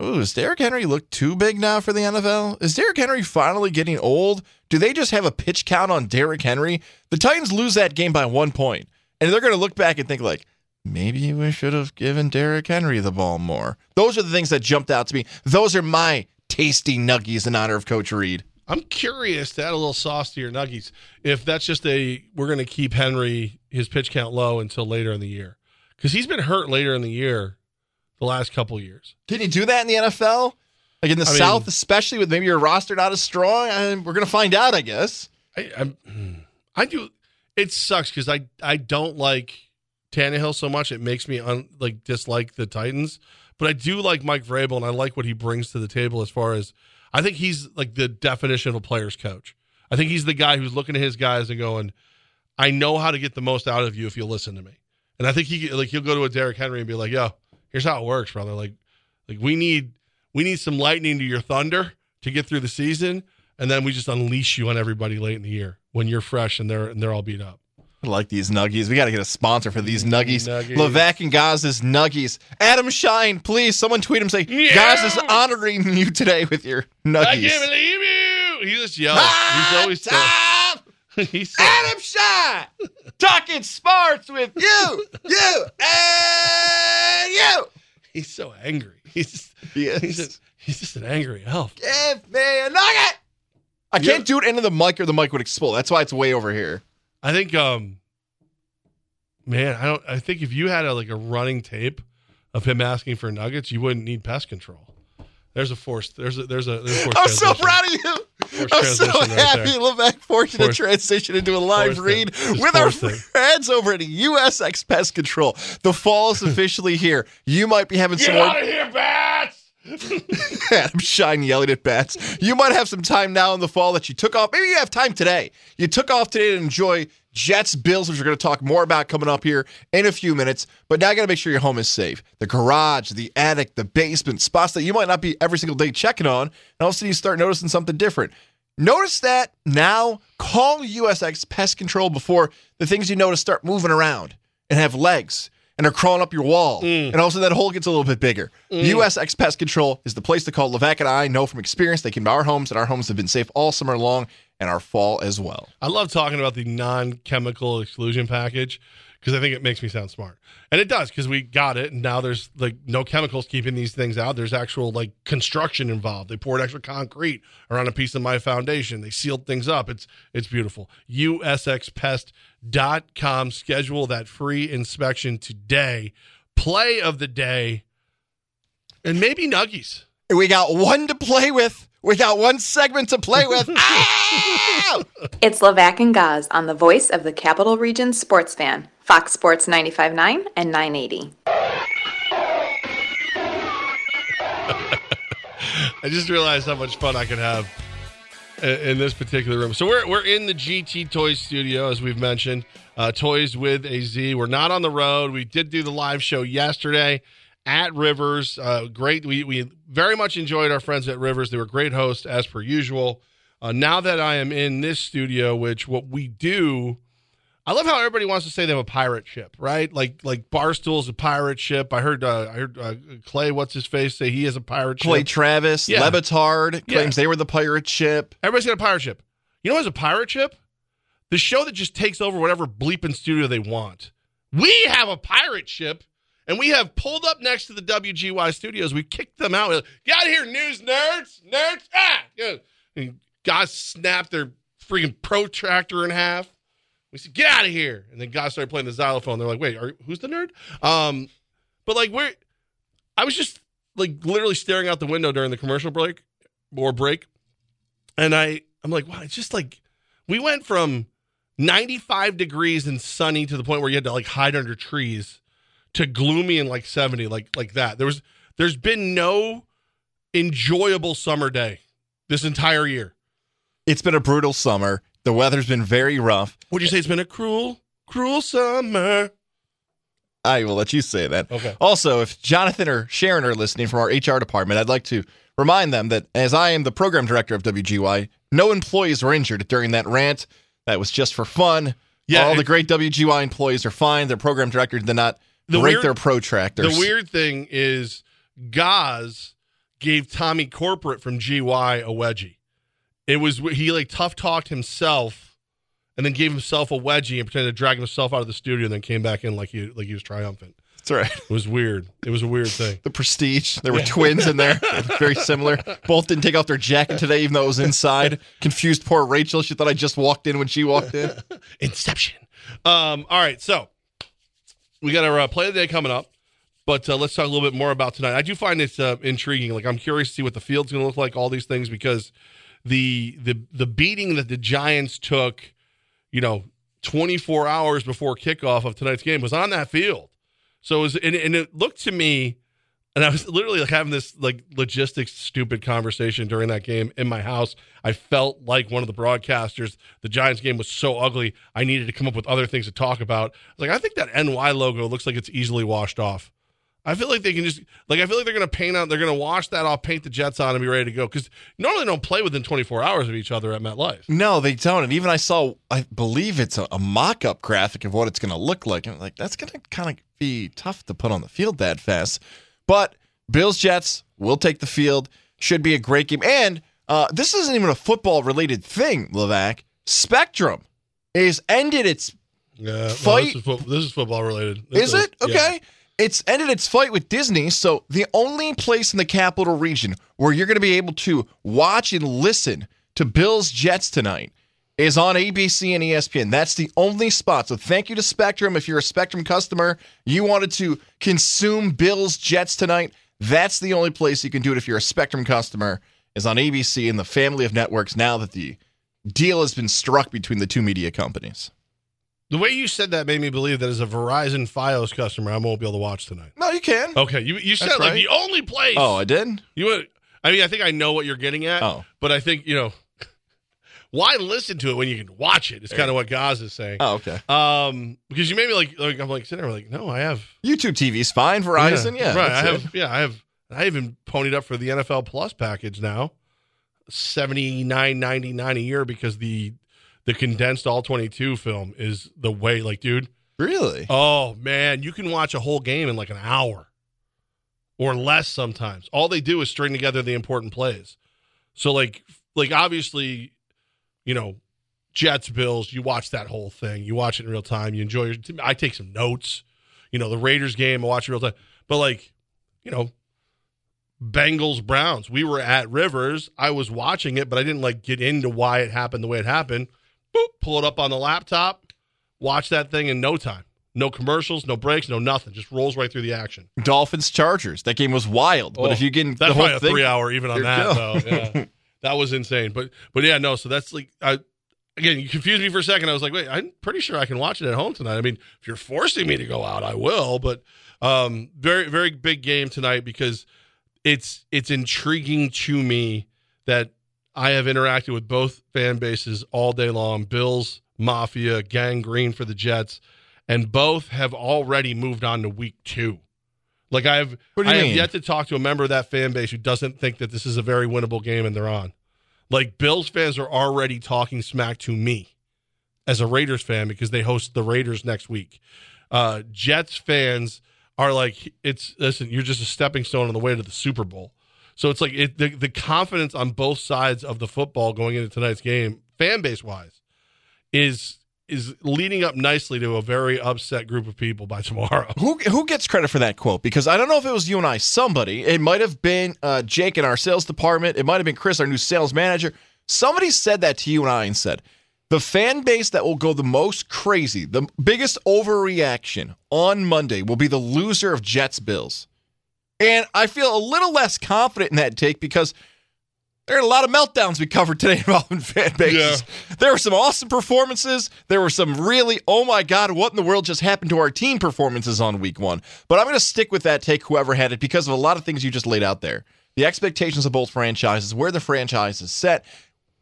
does Derrick Henry look too big now for the NFL? Is Derrick Henry finally getting old? Do they just have a pitch count on Derrick Henry? The Titans lose that game by 1 point, and they're going to look back and think like, maybe we should have given Derrick Henry the ball more. Those are the things that jumped out to me. Those are my tasty nuggies in honor of Coach Reed. I'm curious to add a little sauce to your nuggies. If that's just we're going to keep Henry, his pitch count low until later in the year. Because he's been hurt later in the year the last couple of years. Can you do that in the NFL? Like in the South, especially with maybe your roster not as strong? We're going to find out, I guess. I do. It sucks because I don't like Tannehill so much. It makes me dislike the Titans. But I do like Mike Vrabel, and I like what he brings to the table as far as I think he's like the definition of a player's coach. I think he's the guy who's looking at his guys and going, I know how to get the most out of you if you listen to me. And I think he'll go to a Derrick Henry and be like, yo, here's how it works, brother. Like we need some lightning to your thunder to get through the season, and then we just unleash you on everybody late in the year when you're fresh and they're all beat up. I like these nuggies. We got to get a sponsor for these nuggies. LeVac and Gaz's nuggies. Adam Shine, please, someone tweet him saying, yeah! Gaz is honoring you today with your nuggies. I can't believe you. He just yells. He's always He's so... Adam Shine, talking sports with you, and you. He's so angry. He's just an angry elf. Give me a nugget. I can't do it into the mic or the mic would explode. That's why it's way over here. I think, I think if you had a running tape of him asking for nuggets, you wouldn't need pest control. There's a force. There's a force. I'm so proud of you. I'm so happy. LeVac fortunate to transition into a live read with our friends over at USX Pest Control. The fall is officially here. You might be having some. Get out of here, bats! Adam Shine yelling at bats. You might have some time now in the fall that you took off. Maybe you have time today. You took off today to enjoy Jets Bills, which we're going to talk more about coming up here in a few minutes. But now you got to make sure your home is safe. The garage, the attic, the basement, spots that you might not be every single day checking on. And all of a sudden you start noticing something different. Notice that now. Call USX Pest Control before the things you notice start moving around and have legs and are crawling up your wall. And also that hole gets a little bit bigger. USX Pest Control is the place to call. LeVac and I know from experience they came to our homes, and our homes have been safe all summer long and our fall as well. I love talking about the non-chemical exclusion package because I think it makes me sound smart. And it does because we got it, and now there's no chemicals keeping these things out. There's actual construction involved. They poured extra concrete around a piece of my foundation. They sealed things up. It's beautiful. USXPest.com. Schedule that free inspection today. Play of the day, and maybe nuggies. We got one to play with. We got one segment to play with. Ah! It's LeVac and Gaz on the voice of the Capital Region sports fan, Fox Sports 95.9 and 980. I just realized how much fun I could have in this particular room. So we're in the GT Toys studio, as we've mentioned, Toys with a Z. We're not on the road. We did do the live show yesterday at Rivers. Great. We very much enjoyed our friends at Rivers. They were great hosts, as per usual. Now that I am in this studio, which what we do, I love how everybody wants to say they have a pirate ship, right? Like Barstool's a pirate ship. I heard Clay, what's his face, say he is a pirate ship. Clay Travis, yeah. Levitard claims they were the pirate ship. Everybody's got a pirate ship. You know who's a pirate ship? The show that just takes over whatever bleeping studio they want. We have a pirate ship, and we have pulled up next to the WGY studios. We kicked them out. Like, get out of here, news nerds. Ah! And guys snapped their freaking protractor in half. We said, get out of here. And then guys started playing the xylophone. They're like, wait, who's the nerd? I was just literally staring out the window during the commercial break. And I'm like, wow, it's just we went from 95 degrees and sunny to the point where you had to hide under trees to gloomy and 70, like that. There's been no enjoyable summer day this entire year. It's been a brutal summer. The weather's been very rough. Would you say it's been a cruel summer? I will let you say that. Okay. Also, if Jonathan or Sharon are listening from our HR department, I'd like to remind them that as I am the program director of WGY, no employees were injured during that rant. That was just for fun. Yeah, all the great WGY employees are fine. Their program director did not break their protractors. The weird thing is Gaz gave Tommy Corporate from GY a wedgie. It was he tough talked himself, and then gave himself a wedgie and pretended to drag himself out of the studio, and then came back in like he was triumphant. That's right. It was weird. It was a weird thing. The Prestige. There were twins in there. Very similar. Both didn't take off their jacket today, even though it was inside. Confused poor Rachel. She thought I just walked in when she walked in. Inception. All right, so we got our play of the day coming up, but let's talk a little bit more about tonight. I do find this intriguing. Like, I'm curious to see what the field's going to look like, all these things, because the beating that the Giants took, 24 hours before kickoff of tonight's game was on that field. So it was, and it looked to me, and I was literally having this logistics stupid conversation during that game in my house. I felt like one of the broadcasters. The Giants game was so ugly, I needed to come up with other things to talk about. I think that NY logo looks like it's easily washed off. I feel like they can just I feel like they're going to they're going to wash that off, paint the Jets on, and be ready to go. Because normally they don't play within 24 hours of each other at MetLife. No, they don't. And even I saw, I believe it's a mock-up graphic of what it's going to look like. And I'm like, that's going to kind of be tough to put on the field that fast. But Bills Jets will take the field. Should be a great game. And this isn't even a football-related thing, LeVac. Spectrum is ended its fight. No, this is football-related. Is it? Okay. Yeah. It's ended its fight with Disney, so the only place in the capital region where you're going to be able to watch and listen to Bills Jets tonight is on ABC and ESPN. That's the only spot. So thank you to Spectrum. If you're a Spectrum customer, you wanted to consume Bills Jets tonight, that's the only place you can do it if you're a Spectrum customer, is on ABC and the family of networks now that the deal has been struck between the two media companies. The way you said that made me believe that as a Verizon Fios customer, I won't be able to watch tonight. No, you can. Okay, you said right. Like the only place. Oh, I did? I think I know what you're getting at, but I think, why listen to it when you can watch it? It's kind of what Gaz is saying. Oh, okay. Because you made me I'm like sitting there no, I have. YouTube TV's fine, Verizon, yeah. Right, I even ponied up for the NFL Plus package now, $79.99 a year because the condensed all 22 film is the way, dude. Really? Oh, man. You can watch a whole game in an hour or less sometimes. All they do is string together the important plays. So, obviously, Jets, Bills, you watch that whole thing. You watch it in real time. You enjoy I take some notes. The Raiders game, I watch it real time. But, Bengals, Browns. We were at Rivers. I was watching it, but I didn't, get into why it happened the way it happened. Boop, pull it up on the laptop, watch that thing in no time. No commercials, no breaks, no nothing. Just rolls right through the action. Dolphins, Chargers. That game was wild. But if you get that's the whole probably a 3 hour even on that, though. Yeah. That was insane. But yeah, no, so that's again, you confused me for a second. I was wait, I'm pretty sure I can watch it at home tonight. I mean, if you're forcing me to go out, I will. But very, very big game tonight because it's intriguing to me that I have interacted with both fan bases all day long, Bills, Mafia, Gang Green for the Jets, and both have already moved on to week 2. I have yet to talk to a member of that fan base who doesn't think that this is a very winnable game and they're on. Bills fans are already talking smack to me as a Raiders fan because they host the Raiders next week. Jets fans are listen, you're just a stepping stone on the way to the Super Bowl. So it's the confidence on both sides of the football going into tonight's game, fan base wise, is leading up nicely to a very upset group of people by tomorrow. Who gets credit for that quote? Because I don't know if it was you and I, somebody. It might have been Jake in our sales department. It might have been Chris, our new sales manager. Somebody said that to you and I and said, the fan base that will go the most crazy, the biggest overreaction on Monday will be the loser of Jets Bills. And I feel a little less confident in that take because there are a lot of meltdowns we covered today involving fan bases. Yeah. There were some awesome performances. There were some really, oh my God, what in the world just happened to our team performances on week 1. But I'm going to stick with that take, whoever had it, because of a lot of things you just laid out there. The expectations of both franchises, where the franchise is set.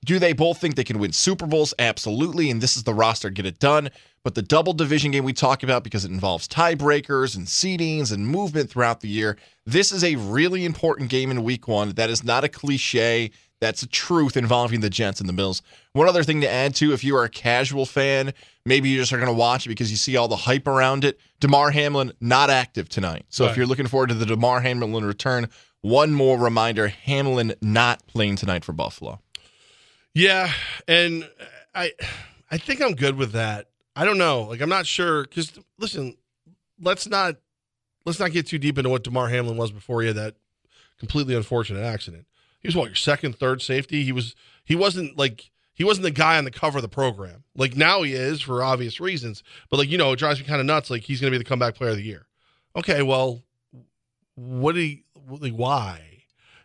Do they both think they can win Super Bowls? Absolutely. And this is the roster. Get it done. But the double division game we talk about because it involves tiebreakers and seedings and movement throughout the year. This is a really important game in week 1. That is not a cliche. That's a truth involving the Jets and the Bills. One other thing to add to, if you are a casual fan, maybe you just are going to watch it because you see all the hype around it. Damar Hamlin, not active tonight. So if you're looking forward to the Damar Hamlin return, one more reminder, Hamlin not playing tonight for Buffalo. Yeah, and I think I'm good with that. I don't know. I'm not sure. Because, listen, let's not let's not get too deep into what DeMar Hamlin was before he had that completely unfortunate accident. He was what, your second, third safety? He wasn't the guy on the cover of the program. Like, now he is for obvious reasons, but like, you know, it drives me kind of nuts. Like, he's going to be the comeback player of the year. Okay, well, why?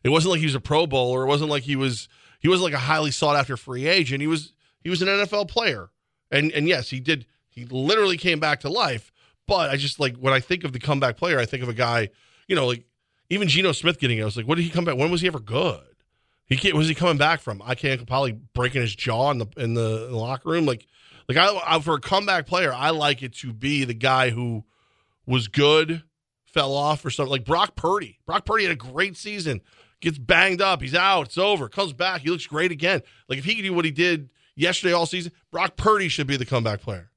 It wasn't like he was a Pro Bowler. It wasn't like he wasn't like a highly sought after free agent. He was an NFL player. And yes, he literally came back to life. But I just, like, when I think of the comeback player, I think of a guy, you know, like even Geno Smith getting it. I was like, what did he come back? When was he ever good? What was he coming back from? Ikea Kapali breaking his jaw in the locker room. Like I for a comeback player, I like it to be the guy who was good, fell off or something. Like Brock Purdy. Brock Purdy had a great season. Gets banged up. He's out. It's over. Comes back. He looks great again. Like, if he could do what he did yesterday all season, Brock Purdy should be the comeback player.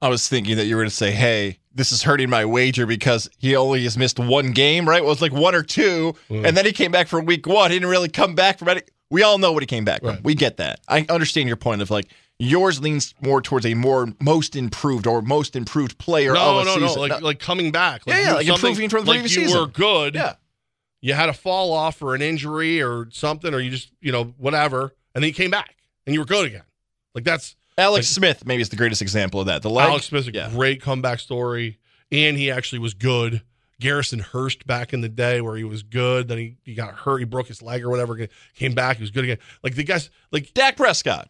I was thinking that you were going to say, hey, this is hurting my wager because he only has missed one game, right? Well, it was like one or two, and then he came back for week one. He didn't really come back from it. We all know what he came back from. Right. We get that. I understand your point of, like, yours leans more towards a most improved player of a season. No. Like coming back. Like, yeah, like improving from the previous season. Like, you were good. Yeah. You had a fall off or an injury or something, or you just, you know, whatever, and then you came back and you were good again. Like, that's Alex Smith maybe is the greatest example of that. Alex Smith's a great comeback story, and he actually was good. Garrison Hurst back in the day where he was good, then he got hurt, he broke his leg or whatever, came back, he was good again. Like, the guys, like Dak Prescott,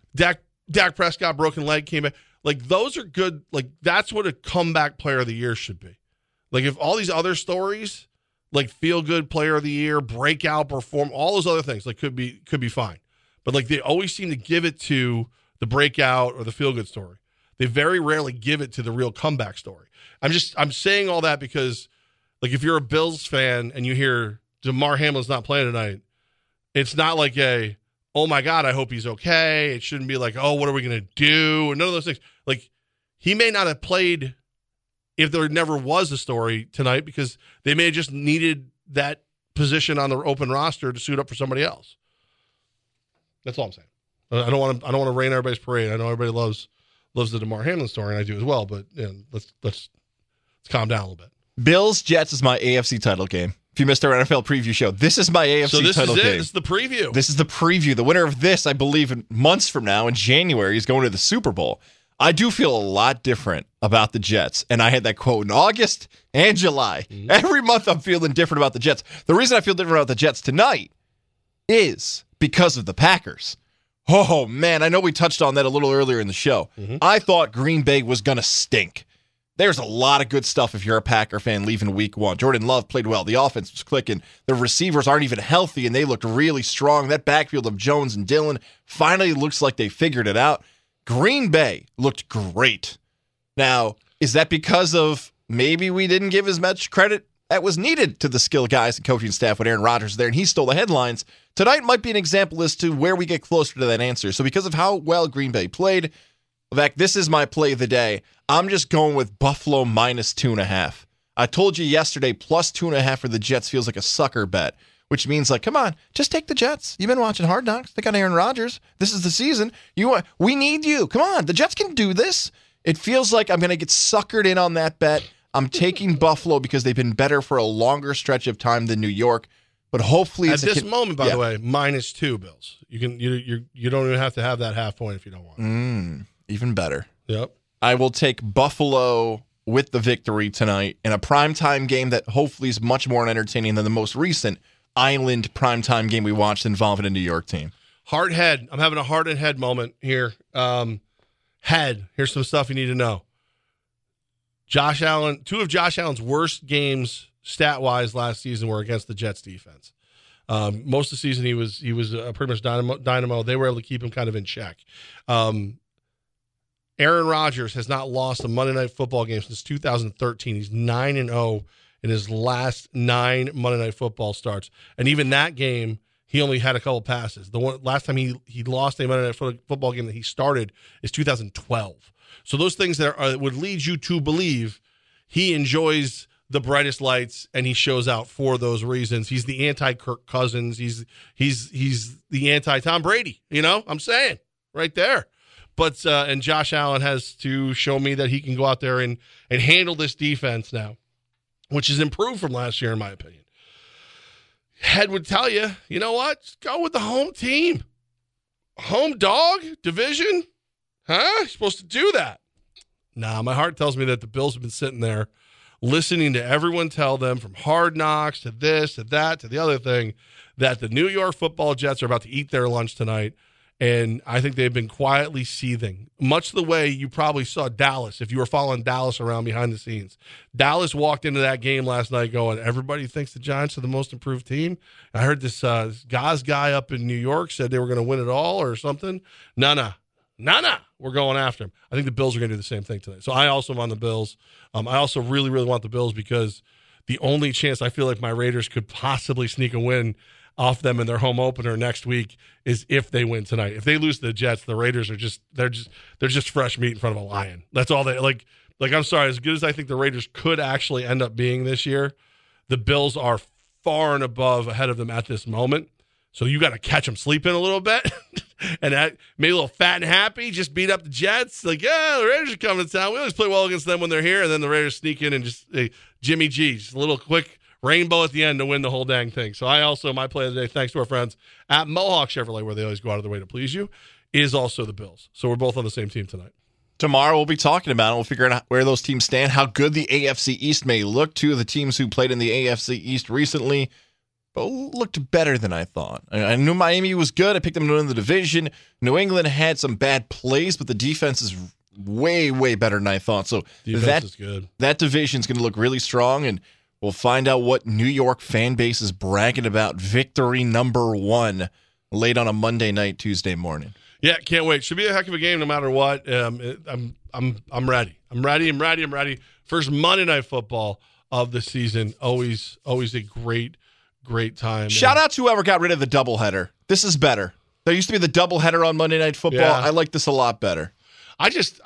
broken leg, came back. Like, those are good. Like, that's what a comeback player of the year should be. Like, if all these other stories, like feel-good player of the year, breakout, perform, all those other things, like could be fine. But, like, they always seem to give it to the breakout or the feel-good story. They very rarely give it to the real comeback story. I'm saying all that because, like, if you're a Bills fan and you hear DeMar Hamlin's not playing tonight, it's not like a, oh, my God, I hope he's okay. It shouldn't be like, oh, what are we going to do? And none of those things. Like, he may not have played if there never was a story tonight, because they may have just needed that position on the open roster to suit up for somebody else. That's all I'm saying. I don't want to rain everybody's parade. I know everybody loves the DeMar Hamlin story, and I do as well, but, you know, let's calm down a little bit. Bills Jets is my AFC title game. If you missed our NFL preview show, this is my AFC title game. This is the preview. This is the preview. The winner of this, I believe, months from now in January, is going to the Super Bowl. I do feel a lot different about the Jets, and I had that quote in August and July. Mm-hmm. Every month I'm feeling different about the Jets. The reason I feel different about the Jets tonight is because of the Packers. Oh, man, I know we touched on that a little earlier in the show. Mm-hmm. I thought Green Bay was going to stink. There's a lot of good stuff if you're a Packer fan leaving week one. Jordan Love played well. The offense was clicking. The receivers aren't even healthy, and they looked really strong. That backfield of Jones and Dillon finally looks like they figured it out. Green Bay looked great. Now, is that because of maybe we didn't give as much credit that was needed to the skill guys and coaching staff when Aaron Rodgers was there and he stole the headlines? Tonight might be an example as to where we get closer to that answer. So because of how well Green Bay played, in fact, this is my play of the day. I'm just going with Buffalo -2.5. I told you yesterday, +2.5 for the Jets feels like a sucker bet, which means, like, come on, just take the Jets. You've been watching Hard Knocks. They got Aaron Rodgers. This is the season. We need you. Come on, the Jets can do this. It feels like I'm going to get suckered in on that bet. I'm taking Buffalo because they've been better for a longer stretch of time than New York. But hopefully, at this moment, by the way, -2 Bills. You don't even have to have that half point if you don't want it. Even better. Yep. I will take Buffalo with the victory tonight in a primetime game that hopefully is much more entertaining than the most recent Island primetime game we watched involving a New York team. Heart head. I'm having a heart and head moment here. Here's some stuff you need to know. Josh Allen, two of Josh Allen's worst games stat-wise last season were against the Jets defense. Most of the season he was pretty much dynamo. They were able to keep him kind of in check. Aaron Rodgers has not lost a Monday Night Football game since 2013. He's 9-0. In his last 9 Monday Night Football starts. And even that game, he only had a couple passes. The one last time he lost a Monday Night Football game that he started is 2012. So those things that would lead you to believe he enjoys the brightest lights and he shows out for those reasons. He's the anti-Kirk Cousins. He's the anti-Tom Brady. You know, I'm saying right there. But and Josh Allen has to show me that he can go out there and handle this defense now. which is improved from last year, in my opinion. Head would tell you, you know what? Just go with the home team. Home dog division? Huh? You're supposed to do that. Nah, my heart tells me that the Bills have been sitting there listening to everyone tell them, from Hard Knocks to this to that to the other thing, that the New York football Jets are about to eat their lunch tonight. And I think they've been quietly seething, much the way you probably saw Dallas, if you were following Dallas around behind the scenes. Dallas walked into that game last night going, everybody thinks the Giants are the most improved team. I heard this Gaz guy up in New York said they were going to win it all or something. No. We're going after him. I think the Bills are going to do the same thing tonight. So I also am on the Bills. I also really, really want the Bills, because the only chance I feel like my Raiders could possibly sneak a win off them in their home opener next week is if they win tonight. If they lose to the Jets, the Raiders are just fresh meat in front of a lion. That's all they like. I'm sorry, as good as I think the Raiders could actually end up being this year, the Bills are far and above ahead of them at this moment. So you got to catch them sleeping a little bit, and that, maybe a little fat and happy, just beat up the Jets. Like, yeah, the Raiders are coming to town. We always play well against them when they're here, and then the Raiders sneak in and just Jimmy G, just a little quick rainbow at the end to win the whole dang thing. So I also, my play of the day, thanks to our friends at Mohawk Chevrolet, where they always go out of their way to please you, is also the Bills. So we're both on the same team tonight. Tomorrow we'll be talking about it. We'll figure out where those teams stand, how good the AFC East may look. Two of the teams who played in the AFC East recently looked better than I thought. I knew Miami was good. I picked them to win the division. New England had some bad plays, but the defense is way, way better than I thought. So defense is good. That division is going to look really strong, and we'll find out what New York fan base is bragging about. Victory number one late on a Monday night, Tuesday morning. Yeah, can't wait. Should be a heck of a game no matter what. I'm ready. I'm ready. First Monday Night Football of the season. Always a great time. Shout out to whoever got rid of the doubleheader. This is better. There used to be the doubleheader on Monday Night Football. Yeah. I like this a lot better. I'm just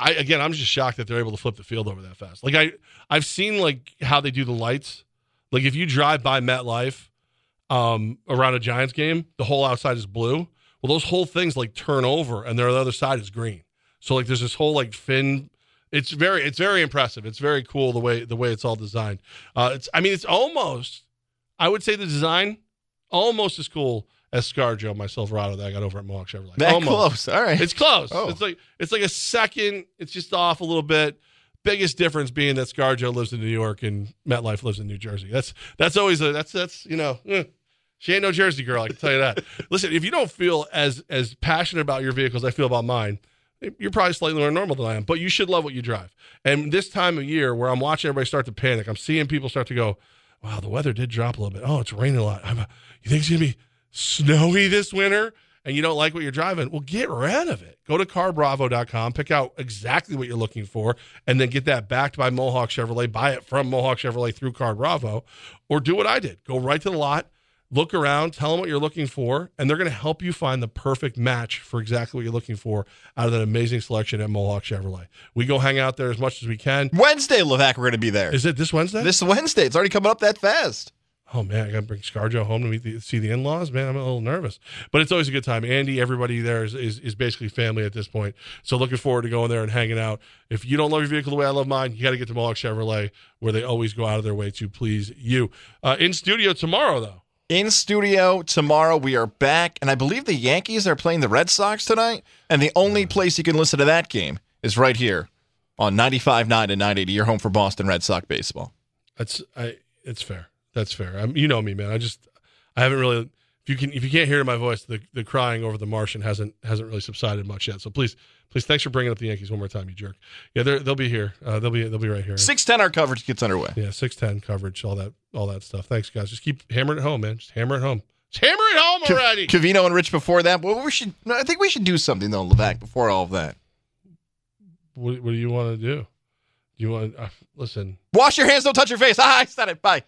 shocked that they're able to flip the field over that fast. Like I've seen like how they do the lights. Like if you drive by MetLife around a Giants game, the whole outside is blue. Well, those whole things like turn over and their other side is green. So like there's this whole like fin. It's very impressive. It's very cool the way it's all designed. It's almost, I would say the design almost as cool as ScarJo, my Silverado that I got over at Mohawk Chevrolet. That almost. Close. All right. It's close. Oh. It's like a second. It's just off a little bit. Biggest difference being that ScarJo lives in New York and MetLife lives in New Jersey. That's always she ain't no Jersey girl, I can tell you that. Listen, if you don't feel as passionate about your vehicle as I feel about mine, you're probably slightly more normal than I am, but you should love what you drive. And this time of year where I'm watching everybody start to panic, I'm seeing people start to go, wow, the weather did drop a little bit. Oh, it's raining a lot. You think it's going to be snowy this winter and you don't like what you're driving? Well, get rid of it. Go to carbravo.com, pick out exactly what you're looking for, and then get that backed by Mohawk Chevrolet. Buy it from Mohawk Chevrolet through CarBravo, or do what I did. Go right to the lot, look around, tell them what you're looking for, and they're going to help you find the perfect match for exactly what you're looking for out of that amazing selection at Mohawk Chevrolet. We go hang out there as much as we can. Wednesday, LeVac, we're going to be there. Is it this Wednesday? This Wednesday. It's already coming up that fast. Oh, man, I got to bring ScarJo home to see the in-laws. Man, I'm a little nervous. But it's always a good time. Andy, everybody there is basically family at this point. So looking forward to going there and hanging out. If you don't love your vehicle the way I love mine, you got to get to Mohawk Chevrolet, where they always go out of their way to please you. In studio tomorrow, though. In studio tomorrow, we are back. And I believe the Yankees are playing the Red Sox tonight. And the only place you can listen to that game is right here on 95.9 and 980, your home for Boston Red Sox baseball. It's fair. That's fair. You know me, man. I haven't really. If you can't hear my voice, the crying over the Martian hasn't really subsided much yet. So please, thanks for bringing up the Yankees one more time, you jerk. Yeah, they'll be here. They'll be right here. 6:10, our coverage gets underway. Yeah, 6:10 coverage. All that stuff. Thanks, guys. Just keep hammering it home, man. Just hammer it home. Just hammer it home already. Covino and Rich before that. Well, I think we should do something though, LeVac, before all of that. What do you want to do? Listen? Wash your hands. Don't touch your face. I said it. Bye.